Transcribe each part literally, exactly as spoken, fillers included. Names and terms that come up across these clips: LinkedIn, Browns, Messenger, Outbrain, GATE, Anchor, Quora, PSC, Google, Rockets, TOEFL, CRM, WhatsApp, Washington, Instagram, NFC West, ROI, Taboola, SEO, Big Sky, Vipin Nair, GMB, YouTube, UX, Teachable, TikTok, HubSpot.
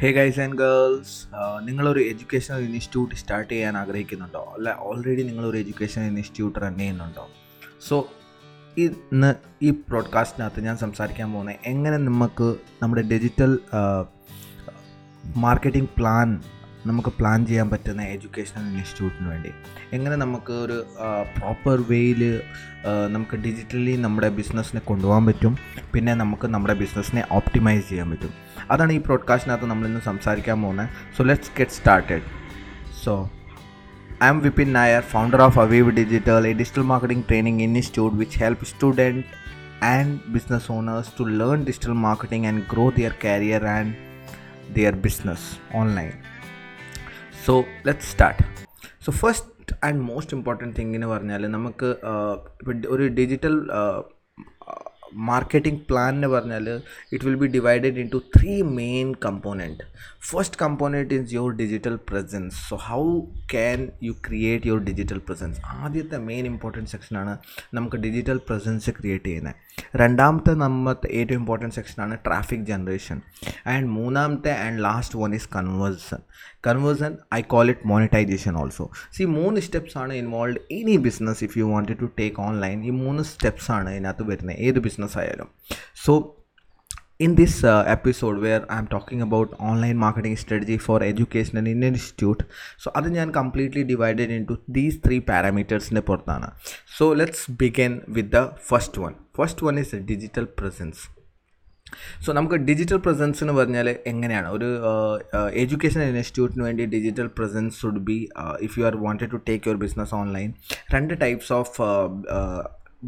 Hey guys and girls, നിങ്ങളൊരു educational institute start ചെയ്യാൻ ആഗ്രഹിക്കുന്നുണ്ടോ, അല്ല ഓൾറെഡി നിങ്ങളൊരു എഡ്യൂക്കേഷണൽ ഇൻസ്റ്റിറ്റ്യൂട്ട് റൺ ചെയ്യുന്നുണ്ടോ? സോ ഇന്ന് ഈ പോഡ്കാസ്റ്റിനകത്ത് ഞാൻ സംസാരിക്കാൻ പോകുന്നത് എങ്ങനെ നമുക്ക് നമ്മുടെ ഡിജിറ്റൽ മാർക്കറ്റിംഗ് പ്ലാൻ നമുക്ക് പ്ലാൻ ചെയ്യാൻ പറ്റുന്ന എഡ്യൂക്കേഷണൽ ഇൻസ്റ്റിറ്റ്യൂട്ടിന് വേണ്ടി എങ്ങനെ നമുക്ക് ഒരു പ്രോപ്പർ വേയിൽ നമുക്ക് ഡിജിറ്റലി നമ്മുടെ ബിസിനസ്സിനെ കൊണ്ടുപോകാൻ പറ്റും, പിന്നെ നമുക്ക് നമ്മുടെ ബിസിനസ്സിനെ ഓപ്റ്റിമൈസ് ചെയ്യാൻ പറ്റും. അതാണ് ഈ പോഡ്കാസ്റ്റിനകത്ത് നമ്മളിന്ന് സംസാരിക്കാൻ പോകുന്നത്. So let's get started. So I M Vipin Nair, founder of Aviv digital, a digital marketing training institute which help student and business owners to learn digital marketing and grow their career and their business online. So let's start. So first and most important thing എന്ന് പറഞ്ഞാൽ നമുക്ക് ഒരു digital marketing plan എന്ന് പറഞ്ഞാൽ it will be divided in to three main component. First component is your digital presence. So how can you create your digital presence? ആദ്യത്തെ main important സെക്ഷനാണ് നമുക്ക് digital presence create ചെയ്യുന്നത്. രണ്ടാമത്തെ നമ്മത്തെ ഏറ്റവും important സെക്ഷനാണ് traffic generation. And മൂന്നാമത്തെ and last one is conversion. Conversion I call it monetisation also. See മൂന്ന് സ്റ്റെപ്സാണ് involve any business if you want to take online. ഈ മൂന്ന് സ്റ്റെപ്സാണ് ഇതിനകത്ത് വരുന്നത് ഏത് ബിസിനസ് ആയാലും. So in this episode where I M talking about online marketing strategy for education and institute. So അത് ഞാൻ completely divided into these three പാരാമീറ്റേഴ്സിൻ്റെ പുറത്താണ്. So let's begin with the first one. First one is digital presence. So നമുക്ക് digital presence എന്ന് പറഞ്ഞാൽ എങ്ങനെയാണ് ഒരു education ഇൻസ്റ്റിറ്റ്യൂട്ടിന് വേണ്ടി digital presence should be if you are wanted to take your business online. രണ്ട് ടൈപ്സ് ഓഫ്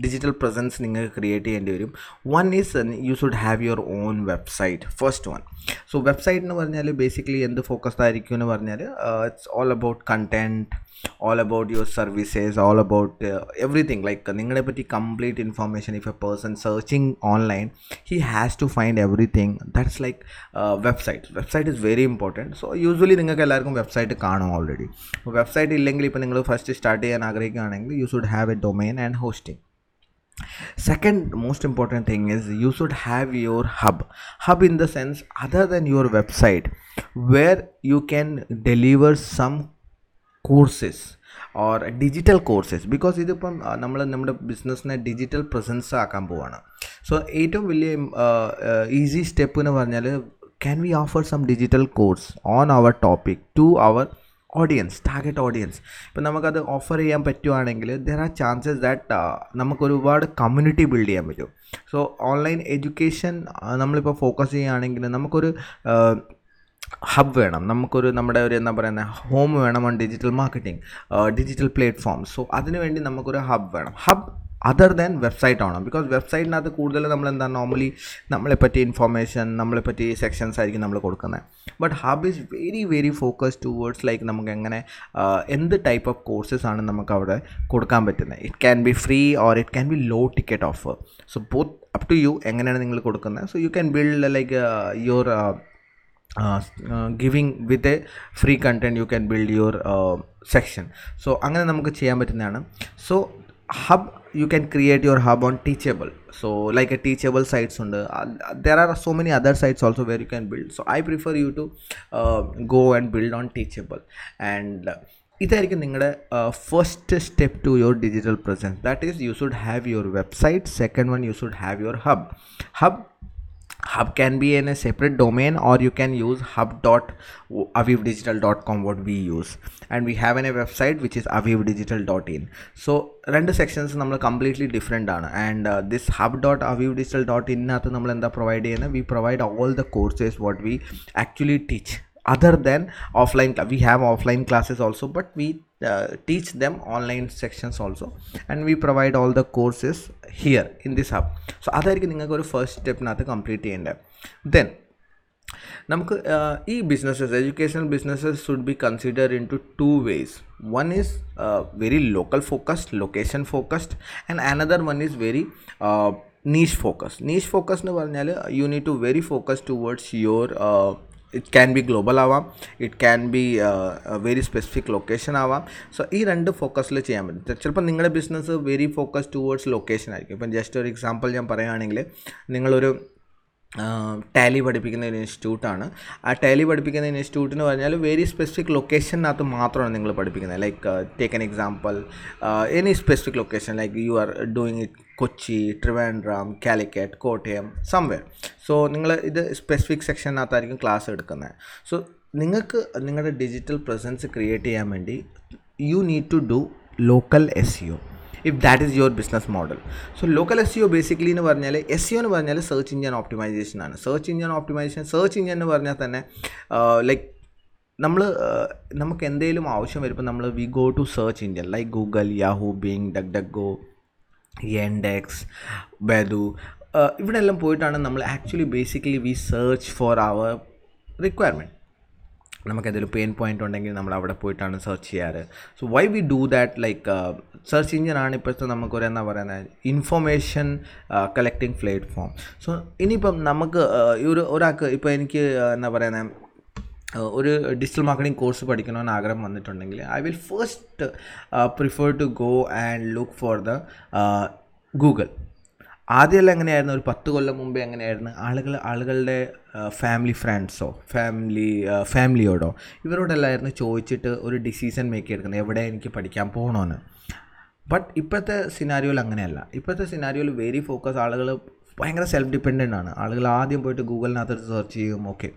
ഡിജിറ്റൽ പ്രസൻസ് നിങ്ങൾക്ക് create ചെയ്യേണ്ടി വരും. One is you should have your own website. First one. So website എന്ന് പറഞ്ഞാൽ basically എന്ത് focused ആയിരിക്കും എന്ന് പറഞ്ഞാൽ it's all about content, all about your services, all about everything. Like നിങ്ങളെ പറ്റി complete information. If a person searching online he has to find everything. That's like website. Website is very important. So usually നിങ്ങൾക്ക് എല്ലാവർക്കും website കാണും already. Website ഇല്ലെങ്കിൽ ഇപ്പോൾ നിങ്ങൾ first start ചെയ്യാൻ ആഗ്രഹിക്കുകയാണെങ്കിൽ you should have a domain and hosting. Second most important thing is you should have your hub. Hub in the sense other than your website, where you can deliver some courses or digital courses, because ഇതിപ്പം നമ്മൾ നമ്മുടെ ബിസിനസ്സിനെ digital presence ആക്കാൻ പോവാണ്. So ഏറ്റവും വലിയ easy step എന്ന് പറഞ്ഞാൽ can we offer some digital course on our topic to our audience, target audience. ഇപ്പം നമുക്കത് ഓഫർ ചെയ്യാൻ പറ്റുവാണെങ്കിൽ ദർ ആർ ചാൻസസ് ദാറ്റ് നമുക്കൊരുപാട് കമ്മ്യൂണിറ്റി ബിൽഡ് ചെയ്യാൻ പറ്റും. സോ ഓൺലൈൻ എഡ്യൂക്കേഷൻ നമ്മളിപ്പോൾ ഫോക്കസ് ചെയ്യുകയാണെങ്കിൽ നമുക്കൊരു ഹബ് വേണം, നമുക്കൊരു നമ്മുടെ ഒരു എന്താ പറയുന്നത് ഹോം വേണം on digital marketing, digital platform. So അതിനുവേണ്ടി നമുക്കൊരു ഹബ് വേണം. ഹബ് അതർ ദാൻ വെബ്സൈറ്റ് ആണ്. ബിക്കോസ് വെബ്സൈറ്റിനകത്ത് കൂടുതൽ നമ്മളെന്താ നോർമലി നമ്മളെപ്പറ്റി ഇൻഫോർമേഷൻ, നമ്മളെപ്പറ്റി സെക്ഷൻസ് ആയിരിക്കും നമ്മൾ കൊടുക്കുന്നത്. But hub is very very focused towards like നമുക്ക് എങ്ങനെ എന്ത് ടൈപ്പ് ഓഫ് കോഴ്സസ് ആണ് നമുക്ക് അവിടെ കൊടുക്കാൻ പറ്റുന്നത്. It can be free or it can be low ticket offer. So both up to you എങ്ങനെയാണ് നിങ്ങൾ കൊടുക്കുന്നത്. So you can build like your giving with a free content. You can build your section. So അങ്ങനെ നമുക്ക് ചെയ്യാൻ പറ്റുന്നതാണ്. So hub, you can create your hub on Teachable. So like a Teachable sites und uh, there are so many other sites also where you can build. So I prefer you to uh, go and build on Teachable. And ഇതായിരിക്കും നിങ്ങളുടെ first step to your digital presence. That is you should have your website. Second one, you should have your hub. Hub Hub can be in a separate domain, or you can use hub dot aviv digital dot com what we use, and we have in a website which is aviv digital dot in. So two sections are completely different, and uh, this hub dot aviv digital dot in nathu nammal endha provide cheyana, we provide all the courses what we actually teach other than offline. We have offline classes also, but we uh, teach them online sections also, and we provide all the courses here in this hub. So adarikku ningalku oru first step nathu complete cheyanda. Then namukku ee businesses, educational businesses should be considered into two ways. One is uh, very local focused, location focused, and another one is very uh, niche focused. Niche focused nu parnal you need to very focus towards your uh, it can be global ആവാം, it can be very specific location ആവാം. So ഈ രണ്ട് ഫോക്കസിൽ ചെയ്യാൻ പറ്റും. ചിലപ്പോൾ നിങ്ങളുടെ business very focus towards location ആയിരിക്കും. ഇപ്പം ജസ്റ്റ് ഒരു എക്സാമ്പിൾ ഞാൻ പറയുകയാണെങ്കിൽ നിങ്ങളൊരു ടാലി പഠിപ്പിക്കുന്ന ഒരു ഇൻസ്റ്റിറ്റ്യൂട്ടാണ്. ആ ടാലി പഠിപ്പിക്കുന്ന ഇൻസ്റ്റിറ്റ്യൂട്ട് എന്ന് പറഞ്ഞാൽ വെരി സ്പെസിഫിക് ലൊക്കേഷനകത്ത് മാത്രമാണ് നിങ്ങൾ പഠിപ്പിക്കുന്നത്. Like take an example any specific location like you are doing it Kochi, Trivandrum, Calicut, Kottayam, somewhere. So നിങ്ങൾ ഇത് സ്പെസിഫിക് സെക്ഷനകത്തായിരിക്കും ക്ലാസ് എടുക്കുന്നത്. സോ നിങ്ങൾക്ക് നിങ്ങളുടെ ഡിജിറ്റൽ പ്രസൻസ് ക്രിയേറ്റ് ചെയ്യാൻ വേണ്ടി you need to do local S U if that is your business model. So local S E O basically nu parnale S E O nu parnale search engine optimization aanu. Search engine optimization search engine nu parnal thanne like നമ്മൾ നമുക്ക് എന്തെങ്കിലും ആവശ്യം വരുമ്പോൾ നമ്മൾ we go to search engine like Google, Yahoo, Bing, DuckDuckGo, Yandex, Baidu, ഇവിടെ എല്ലാം പോയിട്ടാണ് നമ്മൾ actually basically we search for our requirement. നമുക്കെന്തെങ്കിലും പെയിൻ പോയിൻ്റ് ഉണ്ടെങ്കിൽ നമ്മൾ അവിടെ പോയിട്ടാണ് സെർച്ച് ചെയ്യാറ്. So why we do that like search എഞ്ചിനാണ് ഇപ്പോഴത്തെ നമുക്കൊരു എന്താ പറയുന്നത് ഇൻഫോർമേഷൻ കളക്റ്റിംഗ് പ്ലാറ്റ്ഫോം. സോ ഇനിയിപ്പം നമുക്ക് ഒരു ഒരാൾക്ക് ഇപ്പോൾ എനിക്ക് എന്താ പറയുന്നത് ഒരു ഡിജിറ്റൽ മാർക്കറ്റിംഗ് കോഴ്സ് പഠിക്കണമെന്ന് ആഗ്രഹം വന്നിട്ടുണ്ടെങ്കിൽ I will first prefer to go and look for the Google. ആദ്യമെല്ലാം എങ്ങനെയായിരുന്നു, ഒരു പത്ത് കൊല്ലം മുമ്പേ എങ്ങനെയായിരുന്നു, ആളുകൾ ആളുകളുടെ ഫാമിലി ഫ്രണ്ട്സോ ഫാമിലി ഫാമിലിയോടോ ഇവരോടെല്ലായിരുന്നു ചോദിച്ചിട്ട് ഒരു ഡിസിഷൻ മേക്ക് എടുക്കുന്നത് എവിടെ എനിക്ക് പഠിക്കാൻ പോകണമെന്ന്. ബട്ട് ഇപ്പോഴത്തെ സിനാരിയോയിൽ അങ്ങനെയല്ല. ഇപ്പോഴത്തെ സിനാരിയോയിൽ വെരി ഫോക്കസ്, ആളുകൾ ഭയങ്കര സെൽഫ് ഡിപ്പെൻഡൻ്റ് ആണ്. ആളുകൾ ആദ്യം പോയിട്ട് ഗൂഗിളിനകത്ത് സെർച്ച് ചെയ്യും, ഓക്കെ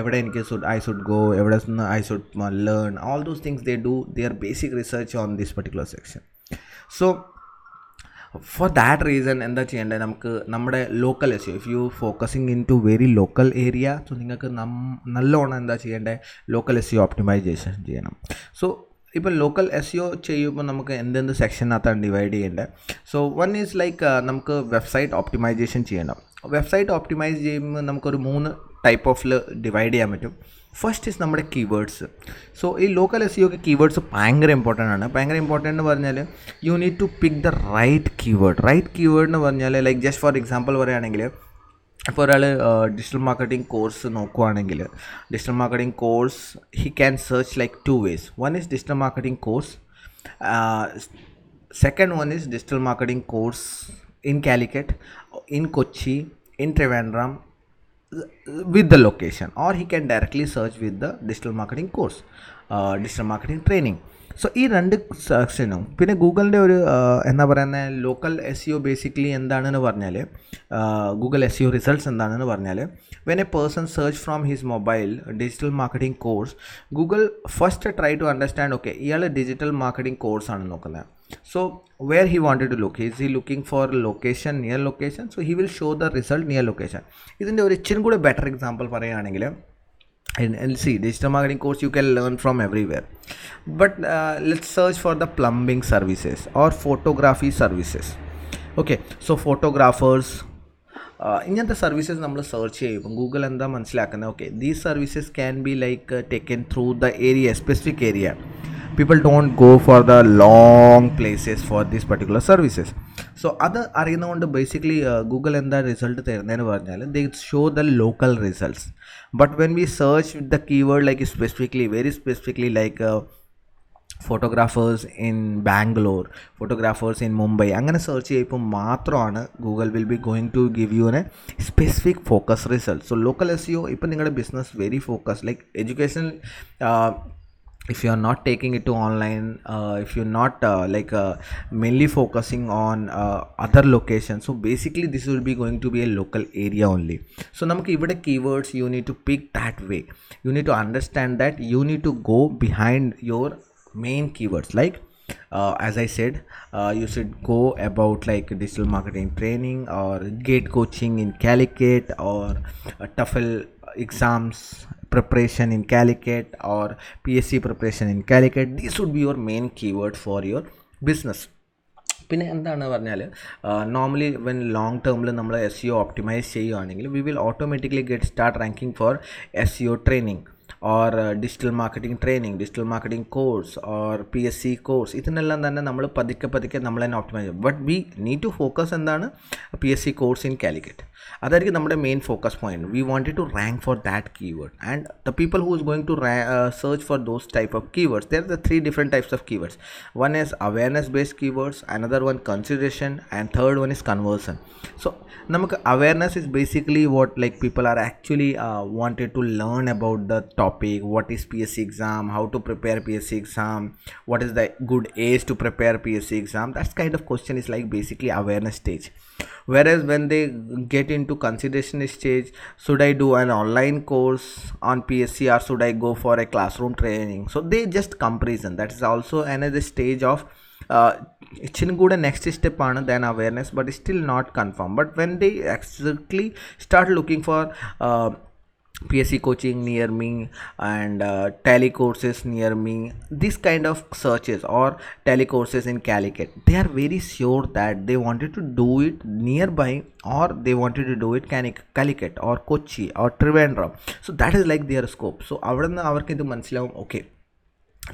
എവിടെ എനിക്ക് ഷുഡ് ഐ ഷുഡ് ഗോ, എവിടെ നിന്ന് I should learn, all those things they do their basic research on this particular section. So for that reason എന്താ ചെയ്യേണ്ടത്, നമുക്ക് നമ്മുടെ local S if you focusing into very local area. So നിങ്ങൾക്ക് നല്ലോണം എന്താ ചെയ്യേണ്ടത്, ലോക്കൽ എസ് ഇ ഓപ്റ്റിമൈസേഷൻ ചെയ്യണം. So ഇപ്പോൾ ലോക്കൽ എസ് ഇ ചെയ്യുമ്പോൾ നമുക്ക് എന്തെന്ത് സെക്ഷനകത്താണ് ഡിവൈഡ് ചെയ്യേണ്ടത്. സോ വൺ ഈസ് ലൈക്ക് നമുക്ക് വെബ്സൈറ്റ് ഓപ്റ്റിമൈസേഷൻ ചെയ്യണം. വെബ്സൈറ്റ് ഓപ്റ്റിമൈസ് ചെയ്യുമ്പോൾ നമുക്കൊരു മൂന്ന് ടൈപ്പ് ഓഫിൽ ഡിവൈഡ് ചെയ്യാൻ പറ്റും. ഫസ്റ്റ് ഈസ് നമ്മുടെ കീവേഡ്സ്. സോ ഈ ലോക്കൽ എസ് ഇ ഒക്കെ കീവേഡ്സ് ഭയങ്കര ഇമ്പോർട്ടൻ്റ് ആണ്. ഭയങ്കര ഇമ്പോർട്ടൻ്റ് എന്ന് പറഞ്ഞാൽ you need to pick the right keyword. Right keyword എന്ന് പറഞ്ഞാൽ ലൈക്ക് ജസ്റ്റ് ഫോർ എക്സാമ്പിൾ പറയുകയാണെങ്കിൽ ഇപ്പോൾ ഒരാൾ ഡിജിറ്റൽ മാർക്കറ്റിംഗ് കോഴ്സ് നോക്കുകയാണെങ്കിൽ digital marketing course he can search like two ways. One is digital marketing course, second one is digital marketing course in Calicut, in Kochi, in Trivandrum with the location, or he can directly search with the digital marketing course, uh, digital marketing training. So ഈ രണ്ട് സെക്ഷനും പിന്നെ ഗൂഗിളിൻ്റെ ഒരു എന്താ പറയുന്നത് local S E basically എന്താണെന്ന് പറഞ്ഞാൽ ഗൂഗിൾ എസ് ഇ റിസൾട്ട്സ് എന്താണെന്ന് പറഞ്ഞാൽ when a person search from his mobile digital marketing course Google first try to understand okay ഇയാൾ ഡിജിറ്റൽ മാർക്കറ്റിംഗ് കോഴ്സാണ് നോക്കുന്നത്. So where he wanted to look, is he looking for location, near location, so he will show the result near location. ഇതിൻ്റെ ഒരു ഇച്ചിരി കൂടെ better example പറയുകയാണെങ്കിൽ and see digital marketing course you can learn from everywhere, but uh, let's search for the plumbing services or photography services. Okay, so photographers, ഇങ്ങനത്തെ services നമ്മൾ search ചെയ്യുമ്പോൾ Google എന്താ മനസ്സിലാക്കുന്നത്, okay these services can be like taken through the area, specific area. People don't go for the long places for these particular services. So അത് അറിയുന്നതുകൊണ്ട് basically Google എന്താ result തരുന്നതെന്ന് പറഞ്ഞാൽ they show the local results. But when we search with the keyword like specifically very specifically like photographers in Bangalore, photographers in Mumbai, അങ്ങനെ search ചെയ്യുമ്പോൾ മാത്രമാണ് Google will be going to give you a specific focus result. So local S E O ഇപ്പം നിങ്ങളുടെ business very focus like education. If you are not taking it to online, uh, if you are not uh, like uh, mainly focusing on uh, other locations, so basically this will be going to be a local area only. So namak ivide keywords you need to pick that way. You need to understand that you need to go behind your main keywords like uh, as I said uh, you should go about like digital marketing training or GATE coaching in Calicut or uh, TOEFL exams preparation in Calicut or P S C preparation in Calicut. These would be your main keyword for your business. പിന്നെ എന്താണെന്ന് പറഞ്ഞാൽ normally when long ടേമിൽ നമ്മൾ S E O optimise ചെയ്യുകയാണെങ്കിൽ we will automatically get start ranking for S E O training or digital marketing training, digital marketing course or P S C course. ഇതിനെല്ലാം തന്നെ നമ്മൾ പതുക്കെ പതുക്കെ നമ്മൾ തന്നെ ഓപ്റ്റിമൈസ് ചെയ്യും. But we need to focus എന്താണ് P S C course in Calicut. അതായിരിക്കും നമ്മുടെ main focus point. We wanted to rank for that keyword and the people who is going to search for those type of keywords. There the three different types of keywords. One is awareness based keywords, another one consideration, and third one is conversion. So നമുക്ക് awareness is basically what like people are actually wanted to learn about the topic. What is P S C exam, how to prepare P S C exam, what is the good age to prepare P S C exam. That's kind of question is like basically awareness stage. Whereas when they get into consideration stage, should I do an online course on P S C or should I go for a classroom training? So they just comparison. That is also another stage of uh, it's in good a next step on than awareness, but it's still not confirmed. But when they actually start looking for uh, P S C coaching near me and uh, tele courses near me, this kind of searches or tele courses in Calicut, they are very sure that they wanted to do it nearby or they wanted to do it Calicut or Kochi or Trivandrum. So that is like their scope. So avadna avarku idu manasilavum, okay,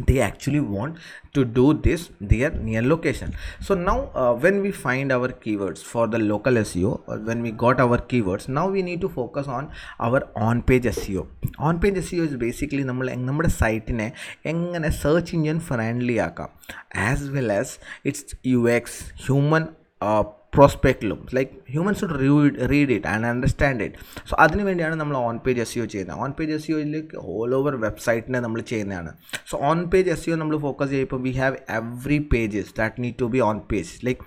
they actually want to do this their near location. So now uh, when we find our keywords for the local S E O, or when we got our keywords, now we need to focus on our on page S E O. On page S E O is basically nammal nammada site ne engane search engine friendly aaka, as well as its U X, human uh, prospect looks like humans should read, read it and understand it. So adinu vendiyana nammal on page S E O cheyna. On page S E O like all over website ne nammal cheynana. So on page S E O nammal focus cheyipo we have every pages that need to be on page. Like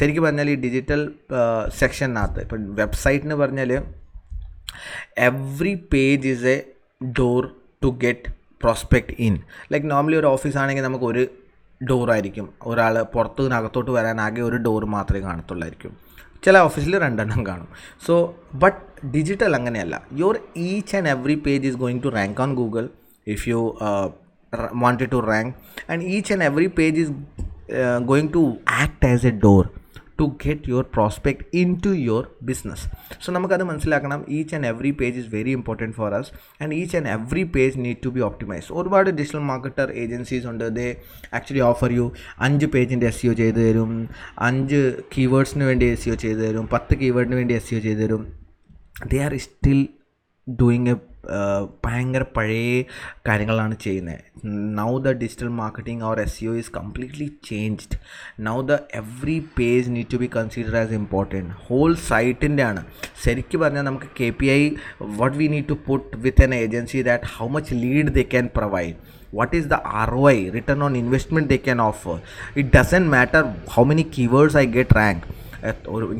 serikku parnale digital uh, section natha ipo website ne parnale every page is a door to get prospect in. Like normally or office aanenge namakku oru ഡോറായിരിക്കും, ഒരാൾ പുറത്ത് അകത്തോട്ട് വരാൻ ആകെ ഒരു door മാത്രമേ കാണത്തുള്ളായിരിക്കും, ചില ഓഫീസിൽ രണ്ടെണ്ണം കാണും. സോ ബട്ട് ഡിജിറ്റൽ അങ്ങനെയല്ല. Your each and every page is going to rank on Google if you wanted to rank, and each and every page is going to act as a door to get your prospect into your business. So namakku adu manasilakanam, each and every page is very important for us and each and every page need to be optimized. Oru digital marketer agencies undu, they actually offer you five page-inde S E O cheyidu therum, five keywords nu vendi S E O cheyidu therum, ten keyword nu vendi S E O cheyidu therum. They are still doing a ഭയങ്കര പഴയ കാര്യങ്ങളാണ് ചെയ്യുന്നത്. Now the digital marketing or S E O is completely changed. Now the every page need to be consider as important. Whole സൈറ്റിൻ്റെ ആണ് ശരിക്കും പറഞ്ഞാൽ നമുക്ക് K P I what we need to put with an agency that how much lead they can provide. What is the R O I, return on investment they can offer. It doesn't matter how many keywords I get ranked.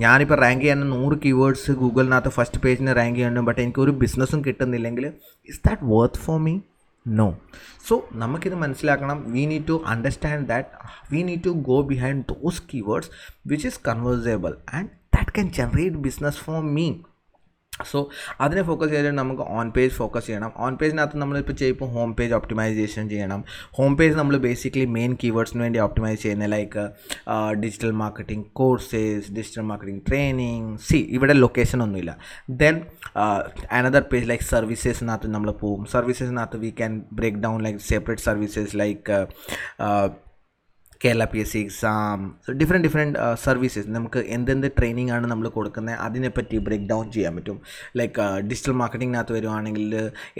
ഞാനിപ്പോൾ rank ചെയ്യാൻ നൂറ് keywords ഗൂഗിളിനകത്ത് first പേജിന് rank ചെയ്യുന്നുണ്ട്, but എനിക്കൊരു ബിസിനസ്സും കിട്ടുന്നില്ലെങ്കിൽ is that worth for me? No. So നമുക്കിത് മനസ്സിലാക്കണം. We need to understand that we need to go behind those keywords which is conversable and that can generate business for me. So അതിനെ focus ചെയ്തിട്ട് നമുക്ക് on page focus ചെയ്യണം. On പേജിനകത്ത് നമ്മളിപ്പോൾ ചെയ്യുമ്പോൾ home page optimisation ചെയ്യണം. Home page നമ്മൾ basically main കീവേഡ്സിന് വേണ്ടി ഒപ്റ്റിമൈസ് ചെയ്യുന്നത്, like digital marketing courses, digital marketing training. See ഇവിടെ ലൊക്കേഷൻ ഒന്നുമില്ല. ദെൻ അനദർ പേജ് ലൈക്ക് സർവീസസിനകത്ത് നമ്മൾ പോകും. സർവീസസിനകത്ത് we can break down like separate services like Kerala P S C exam. So different different services നമുക്ക് എന്തെന്ത് ട്രെയിനിങ് ആണ് നമ്മൾ കൊടുക്കുന്നത് അതിനെപ്പറ്റി ബ്രേക്ക് ഡൗൺ ചെയ്യാൻ പറ്റും. ലൈക്ക് ഡിജിറ്റൽ മാർക്കറ്റിംഗിനകത്ത് വരുവാണെങ്കിൽ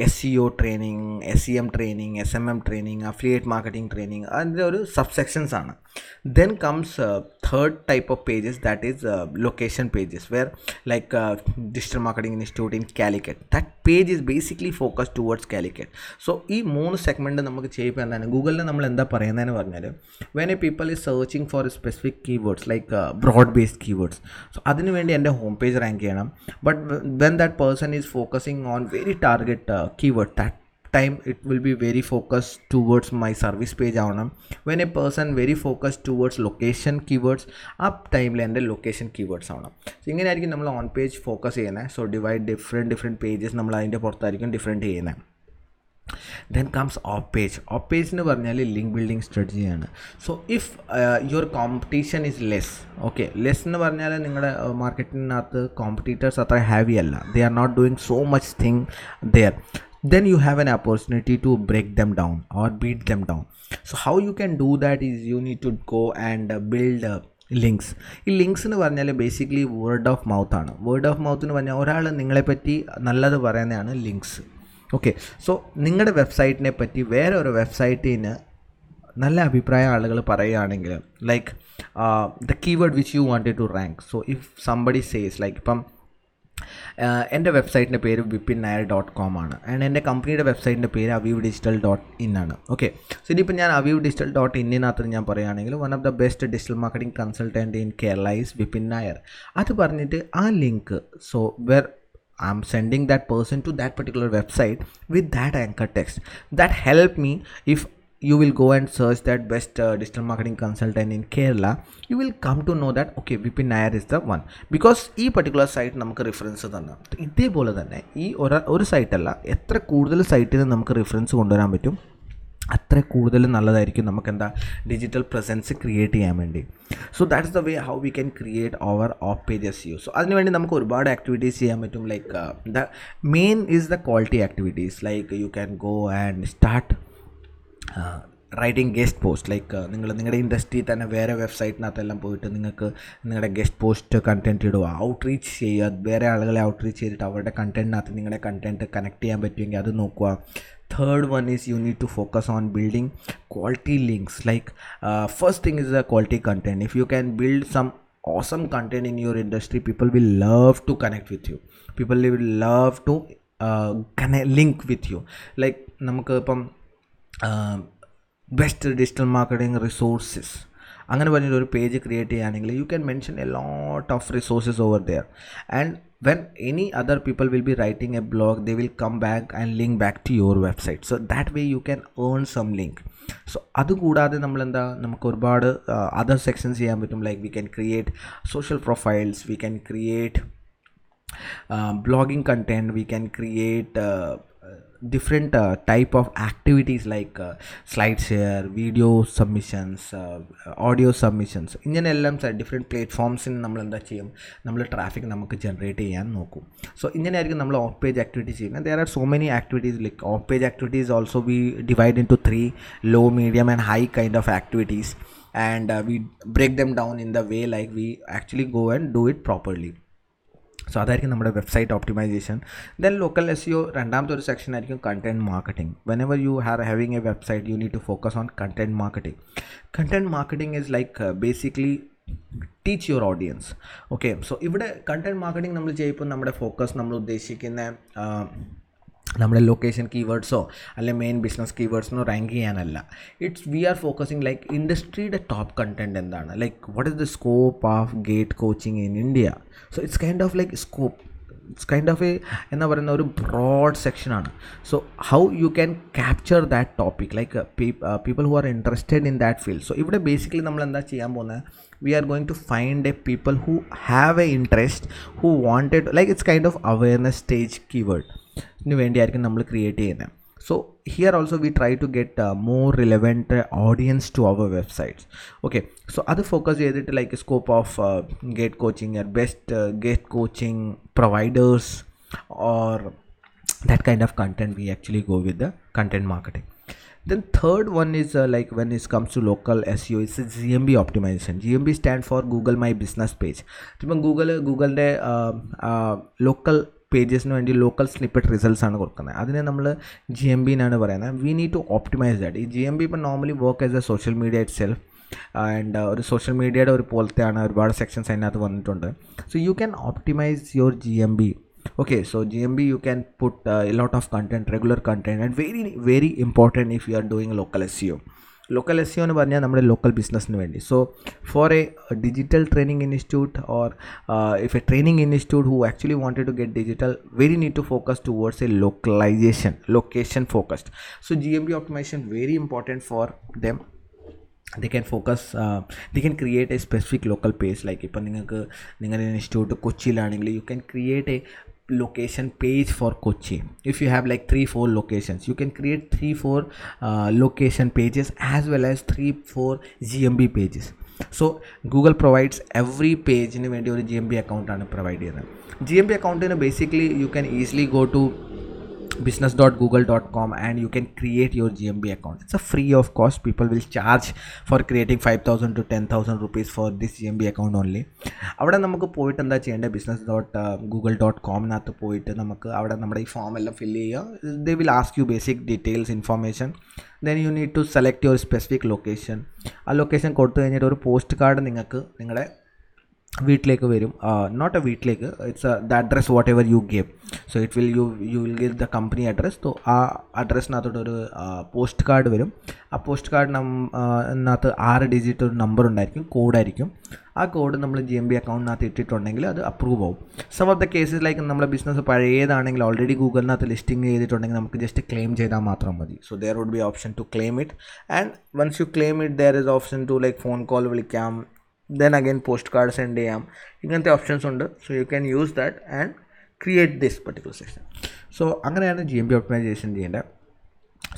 S E O training, S C M training, S M M training, affiliate marketing training, അതിൻ്റെ ഒരു സബ്സെക്ഷൻസ് ആണ്. Then comes third type of pages that is location pages where like digital marketing institute in Calicut. That page is basically focus towards Calicut. So ഈ മൂന്ന് segment നമുക്ക് ചെയ്യുമ്പോൾ എന്താണ് ഗൂഗിളിൽ നമ്മൾ എന്താ പറയുന്നതെന്ന് പറഞ്ഞാൽ when a people is searching for a specific keywords like uh, broad based keywords, so adinu vendi ende home page rank cheyanam. But when that person is focusing on very target uh, keyword, that time it will be very focused towards my service page avanam. When a person very focused towards location keywords, up time la ende location keywords avanam. So ingane aayirikkum nammal on page focus cheyana. So divide different different pages nammal adinte porthaayirikkum different cheyana. Then comes off page. Off page nu parnale link building strategy aanu. So if uh, your competition is less, okay, less nu parnale ningala market nathu competitors athra heavy alla, they are not doing so much thing there, then you have an opportunity to break them down or beat them down. So how you can do that is you need to go and build uh, links ഈ links എന്ന് പറഞ്ഞാൽ basically word of മൗത്താണ്. Word of mouth എന്ന് പറഞ്ഞാൽ ഒരാൾ നിങ്ങളെപ്പറ്റി നല്ലത് പറയുന്നതാണ് links. Okay, so നിങ്ങളുടെ വെബ്സൈറ്റിനെ പറ്റി വേറെ ഒരു വെബ്സൈറ്റിന് നല്ല അഭിപ്രായം ആളുകൾ പറയുകയാണെങ്കിൽ like the keyword which you wanted to rank. So if somebody says like ഇപ്പം എൻ്റെ വെബ്സൈറ്റിൻ്റെ പേര് വിപിൻ നായർ ഡോട്ട് കോം ആണ് ആൻഡ് എൻ്റെ കമ്പനിയുടെ വെബ്സൈറ്റിൻ്റെ പേര് അവീവ് ഡിജിറ്റൽ ഡോട്ട് ഇൻ ആണ്. ഓക്കെ, സോ ഇനിയിപ്പോൾ ഞാൻ അവീവ് ഡിജിറ്റൽ ഡോട്ട് ഇന്നിനകത്ത് ഞാൻ പറയുകയാണെങ്കിൽ one of the best digital marketing consultant in Kerala is Vipin Nair അത് പറഞ്ഞിട്ട് ആ link so where I am sending that person to that particular website with that anchor text. That help me if you will go and search that best uh, digital marketing consultant in Kerala, you will come to know that okay, Vipin Nair is the one. Because this particular site namukku reference thanna. Idhe pole thanne ee oru site alla etra koodal site ne namukku reference konduvaran pattum അത്ര കൂടുതൽ നല്ലതായിരിക്കും നമുക്കെന്താ digital presence create ചെയ്യാൻ വേണ്ടി. So that's the way how we can create our of pages you. So അതിനുവേണ്ടി നമുക്ക് ഒരുപാട് activities ചെയ്യാൻ പറ്റും. Like the main is the quality activities like you can go and start writing guest post. Like നിങ്ങൾ നിങ്ങളുടെ industry തന്നെ വേറെ വെബ്സൈറ്റിനകത്തെല്ലാം പോയിട്ട് നിങ്ങൾക്ക് നിങ്ങളുടെ ഗസ്റ്റ് പോസ്റ്റ് കണ്ടൻറ്റ് ഇടുക, ഔട്ട് റീച്ച് ചെയ്യുക, വേറെ ആളുകളെ ഔട്ട് റീച്ച് ചെയ്തിട്ട് അവരുടെ കണ്ടൻറ്റിനകത്ത് നിങ്ങളുടെ കണ്ടൻറ്റ് കണക്ട് ചെയ്യാൻ പറ്റുമെങ്കിൽ അത് നോക്കുക. Third one is you need to focus on building quality links. Like uh, first thing is the quality content. If you can build some awesome content in your industry, people will love to connect with you. People will love to uh, connect, link with you. Like namukku ipam uh, best digital marketing resources angane parnil oru page create cheyanengil you can mention a lot of resources over there, and when any other people will be writing a blog, they will come back and link back to your website. So that way you can earn some link. So അതുകൂടാതെ നമ്മളെന്താ നമുക്ക് ഒരുപാട് other sections ചെയ്യാൻ പറ്റും. Like we can create social profiles, we can create blogging content, we can create different uh, type of activities like uh, slide share, video submissions, uh, audio submissions. ഇങ്ങനെ എല്ലാം different പ്ലാറ്റ്ഫോംസിന് നമ്മൾ എന്താ ചെയ്യും, നമ്മൾ traffic നമുക്ക് generate ചെയ്യാൻ നോക്കും. So ഇങ്ങനെയായിരിക്കും നമ്മൾ ഓഫ് പേജ് ആക്ടിവിറ്റീസ് ചെയ്യുന്നത്. There are so many activities like off page activities also we divide in to three low, medium and high kind of activities and we break them down in the way like we actually go and do it properly. So അതായിരിക്കും നമ്മുടെ website optimisation. Then local S U രണ്ടാമത്തെ ഒരു section ആയിരിക്കും content marketing. Whenever you are having a website you need to focus on content marketing. Content marketing is like basically teach your audience. Okay, so ഇവിടെ content marketing നമ്മൾ ചെയ്യുമ്പോൾ നമ്മുടെ focus നമ്മൾ ഉദ്ദേശിക്കുന്ന നമ്മുടെ ലൊക്കേഷൻ കീവേഡ്സോ അല്ലെങ്കിൽ മെയിൻ ബിസിനസ് കീവേഡ്സിനോ റാങ്ക് ചെയ്യാനല്ല. It's we are focusing like ഇൻഡസ്ട്രിയുടെ ടോപ്പ് കണ്ടൻറ്റ് എന്താണ്, like what is the scope of GATE coaching in India. So it's kind of like scope, it's kind of a എന്താ പറയുന്ന ഒരു broad സെക്ഷനാണ്. So how you can capture that topic like people who are interested in that field. So ഇവിടെ basically നമ്മൾ എന്താ ചെയ്യാൻ പോകുന്നത്, we are going to find a people who have a interest, who wanted like it's kind of awareness stage keyword nu vendi aayirkum nammal create cheyana. So here also we try to get uh, more relevant uh, audience to our websites. Okay, so adu focus cheyidittu like scope of uh, gate coaching or best uh, gate coaching providers or that kind of content we actually go with the content marketing. Then third one is uh, like when it comes to local S E O, it's G M B optimization. G M B stand for Google My Business Page. ഇപ്പം Google ഗൂഗിളിൻ്റെ local പേജസിന് വേണ്ടി local snippet results ആണ് കൊടുക്കുന്നത്. അതിനെ നമ്മൾ G M B എന്നാണ് പറയുന്നത്. We need to optimise that. ഈ ജി എം ബി ഇപ്പം normally work as a social media it self and ഒരു സോഷ്യൽ മീഡിയയുടെ ഒരു പോലത്തെയാണ്. ഒരുപാട് സെക്ഷൻസ് അതിനകത്ത് വന്നിട്ടുണ്ട്. So you can optimise your G M B. Okay, so G M B you can put uh, a lot of content, regular content, and very very important if you are doing local S E O. Local S E O എന്ന് പറഞ്ഞാൽ നമ്മുടെ local ബിസിനസ്സിന് വേണ്ടി. So for a digital training institute or if a training institute who actually wanted to get digital very need to focus towards a localisation, location focused. So G M B optimization very important for them. they can focus uh, they can create a specific local page. Like ഇപ്പം നിങ്ങൾക്ക് നിങ്ങളുടെ institute കൊച്ചിയിലാണെങ്കിൽ you can create a location page for Kochi. If you have like three four locations, you can create three four uh, location pages as well as three four G M B pages. So Google provides every page in vendi or G M B account aanu provide cheyyana. G M B account inu basically you can easily go to business dot google dot com and you can create your G M B account. It's a free of cost. People will charge for creating five thousand to ten thousand rupees for this G M B account only. Avada namakku poite endha cheyanda business dot google dot com nathu poite namakku avada nammada ee form ella fill cheya. They will ask you basic details information. Then you need to select your specific location. A location koduthu kaniyitte oru postcard ningalku ningale വീട്ടിലേക്ക് വരും not a വീട്ടിലേക്ക് it's the address whatever you gave so it will you you will give the company address so ആ അഡ്രസ്സിനകത്തോട്ടൊരു post card വരും ആ post card നകത്ത് ആറ് digit ഒരു നമ്പർ ഉണ്ടായിരിക്കും കോഡായിരിക്കും ആ കോഡ് നമ്മൾ ജി എം ബി അക്കൗണ്ടിനകത്ത് ഇട്ടിട്ടുണ്ടെങ്കിൽ അത് അപ്രൂവ് ആവും some of the cases like നമ്മുടെ ബിസിനസ് പഴയതാണെങ്കിൽ ഓൾറെഡി ഗൂഗിളിനകത്ത് ലിസ്റ്റിംഗ് ചെയ്തിട്ടുണ്ടെങ്കിൽ നമുക്ക് ജസ്റ്റ് ക്ലെയിം ചെയ്താൽ മാത്രം മതി so there would be option to claim it and once you claim it there is option to like phone call വിളിക്കാം then again postcard send ചെയ്യാം ഇങ്ങനത്തെ ഓപ്ഷൻസ് ഉണ്ട് so you can use that and create this particular section so അങ്ങനെയാണ് G M B optimisation ചെയ്യേണ്ടത്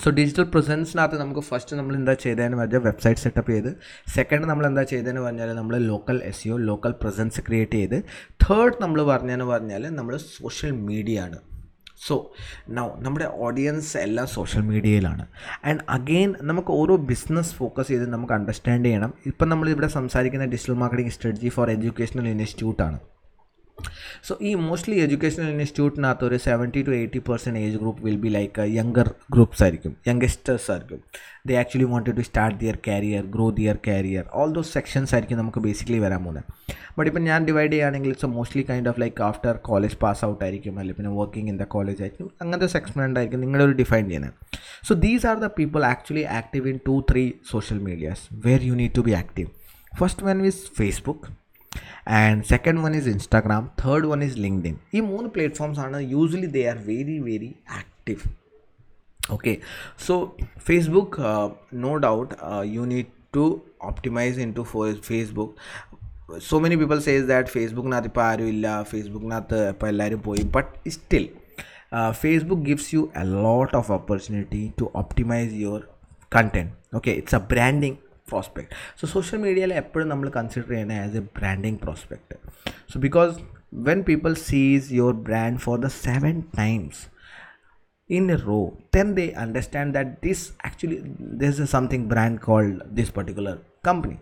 so digital പ്രസൻസിനകത്ത് നമുക്ക് first നമ്മൾ എന്താ ചെയ്തതെന്ന് പറഞ്ഞാൽ വെബ്സൈറ്റ് സെറ്റപ്പ് ചെയ്ത് സെക്കൻഡ് നമ്മൾ എന്താ ചെയ്തതെന്ന് പറഞ്ഞാൽ നമ്മൾ local S E O local presence create ചെയ്ത് തേർഡ് നമ്മൾ പറഞ്ഞതെന്ന് പറഞ്ഞാൽ നമ്മൾ സോഷ്യൽ മീഡിയ ആണ് സോ നൗ നമ്മുടെ ഓഡിയൻസ് എല്ലാം സോഷ്യൽ മീഡിയയിലാണ് ആൻഡ് അഗെയിൻ നമുക്ക് ഓരോ ബിസിനസ് ഫോക്കസ് ചെയ്ത് നമുക്ക് അണ്ടർസ്റ്റാൻഡ് ചെയ്യണം ഇപ്പം നമ്മളിവിടെ സംസാരിക്കുന്ന digital marketing strategy for educational ഇൻസ്റ്റിറ്റ്യൂട്ടാണ് സോ ഈ മോസ്റ്റ്ലി എഡ്യൂക്കേഷണൽ ഇൻസ്റ്റിറ്റ്യൂട്ടിനകത്ത് ഒരു seventy to eighty percent age group will be like younger groups ആയിരിക്കും യംഗസ്റ്റേഴ്സ് ആയിരിക്കും they actually wanted to start their career grow their career all those sections ആയിരിക്കും നമുക്ക് basically വരാൻ പോകുന്നത് ബട്ട് ഇപ്പം ഞാൻ ഡിവൈഡ് ചെയ്യുകയാണെങ്കിൽ it's mostly kind of like after college pass out ആയിരിക്കും അല്ലെങ്കിൽ പിന്നെ വർക്കിംഗ് ഇൻ ദ കോളേജ് ആയിരിക്കും അങ്ങനത്തെ സെഗ്മെൻ്റ് ആയിരിക്കും നിങ്ങളൊരു ഡിഫൈൻ ചെയ്യുന്നത് so these are the people actually active in to three social medias where you need to be active first one is Facebook and second one is Instagram, third one is LinkedIn. These three platforms are usually they are very very active. Okay, so Facebook, uh, no doubt uh, you need to optimize into for Facebook. So many people says that Facebook nathu paru illa, Facebook nathu appa ellarum poi, but still uh, Facebook gives you a lot of opportunity to optimize your content. Okay, it's a branding prospect. So social media la epporu nammal consider cheyana as a branding prospect. So because when people sees your brand for the seven times in a row, then they understand that this actually there's a something brand called this particular company,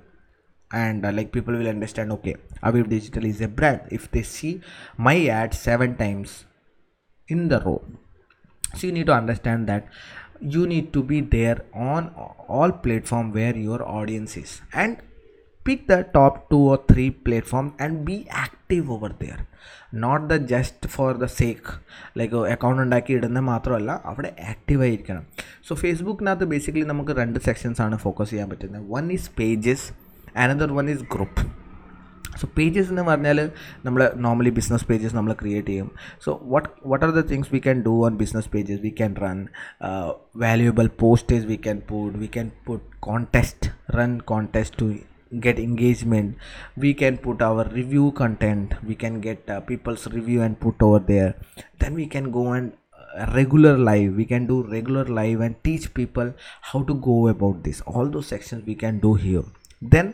and uh, like people will understand, okay, Aviv Digital is a brand if they see my ad seven times in the row. So you need to understand that you need to be there on all platform where your audience is, and pick the top two or three platform and be active over there, not the just for the sake like account undaki idana mathralla avade active aayirkanam. So Facebook nathu basically namukku rendu sections aanu focus cheyan pattuna. One is pages, another one is group. So pages എന്ന് പറഞ്ഞാൽ നമ്മൾ normally business pages നമ്മൾ create ചെയ്യും so what what are the things we can do on business pages we can run valuable posters we can put we can put contest run contest to get engagement. We can put our review content, we can get uh, people's review and put over there. Then we can go and uh, regular live, we can do regular live and teach people how to go about this. All those sections we can do here. Then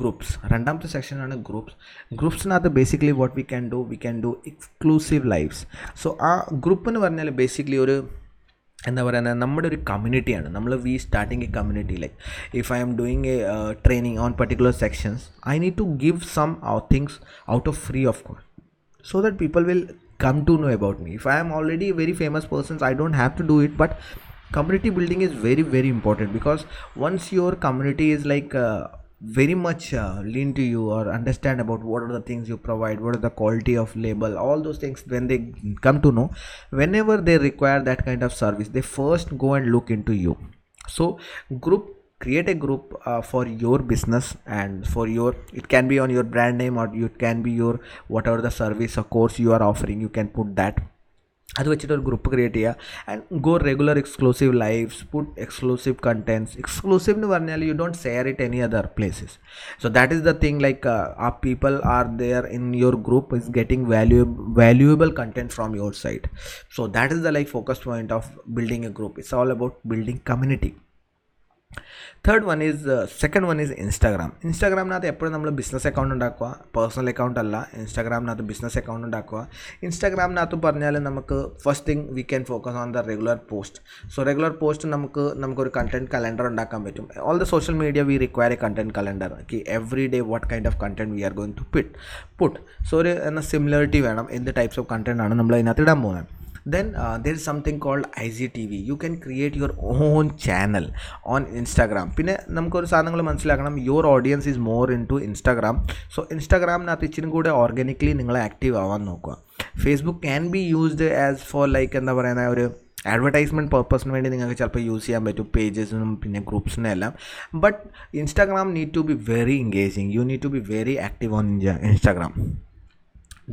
groups, രണ്ടാമത്തെ section ആണ് groups ഗ്രൂപ്പ്സിനകത്ത് basically what we can do we can do exclusive lives so ആ group എന്ന് പറഞ്ഞാൽ basically ഒരു എന്താ പറയുന്നത് നമ്മുടെ ഒരു കമ്മ്യൂണിറ്റിയാണ് നമ്മൾ we starting a community like if I'm doing a training on particular sections I need to give some things out of free of cost so that people will come to know about me if I'm already very famous persons I don't have to do it but community building is very very important because once your community is like very much uh, lean to you or understand about what are the things you provide, what are the quality of label, all those things. When they come to know, whenever they require that kind of service, they first go and look into you. So group, create a group uh, for your business and for your, it can be on your brand name or it can be your whatever the service or course you are offering, you can put that. അത് വെച്ചിട്ടൊരു group create ചെയ്യുക and go regular exclusive lives put exclusive contents exclusive എന്ന് പറഞ്ഞാൽ you don't share it any other places so that is the thing like ആ people are there in your group is getting value valuable content from your side so that is the like focus point of building a group it's all about building community Third one is uh, second one is Instagram. Instagram na the appudu namlu business account undakwa, personal account alla. Instagram na the business account undakwa. Instagram na to parnale namakku first thing we can focus on the regular post. So regular post namakku namakku or content calendar undakkan vettum. All the social media we require a content calendar. Okay, every day what kind of content we are going to put. Put. So a similarity venam in the types of content aanu namlu inathu idam pona. Then uh, there is something called I G T V. You can create your own channel on Instagram. Pinne namukku oru saadhangalu manasilakanam, your audience is more into Instagram. So Instagram na ichinu kude organically ningala active avan nokka. Facebook can be used as for like endha parayana oru advertisement purpose nu vendi ningalku chalpa use cheyan pattu pages num pinne groups nu ellam, but Instagram need to be very engaging. You need to be very active on Instagram.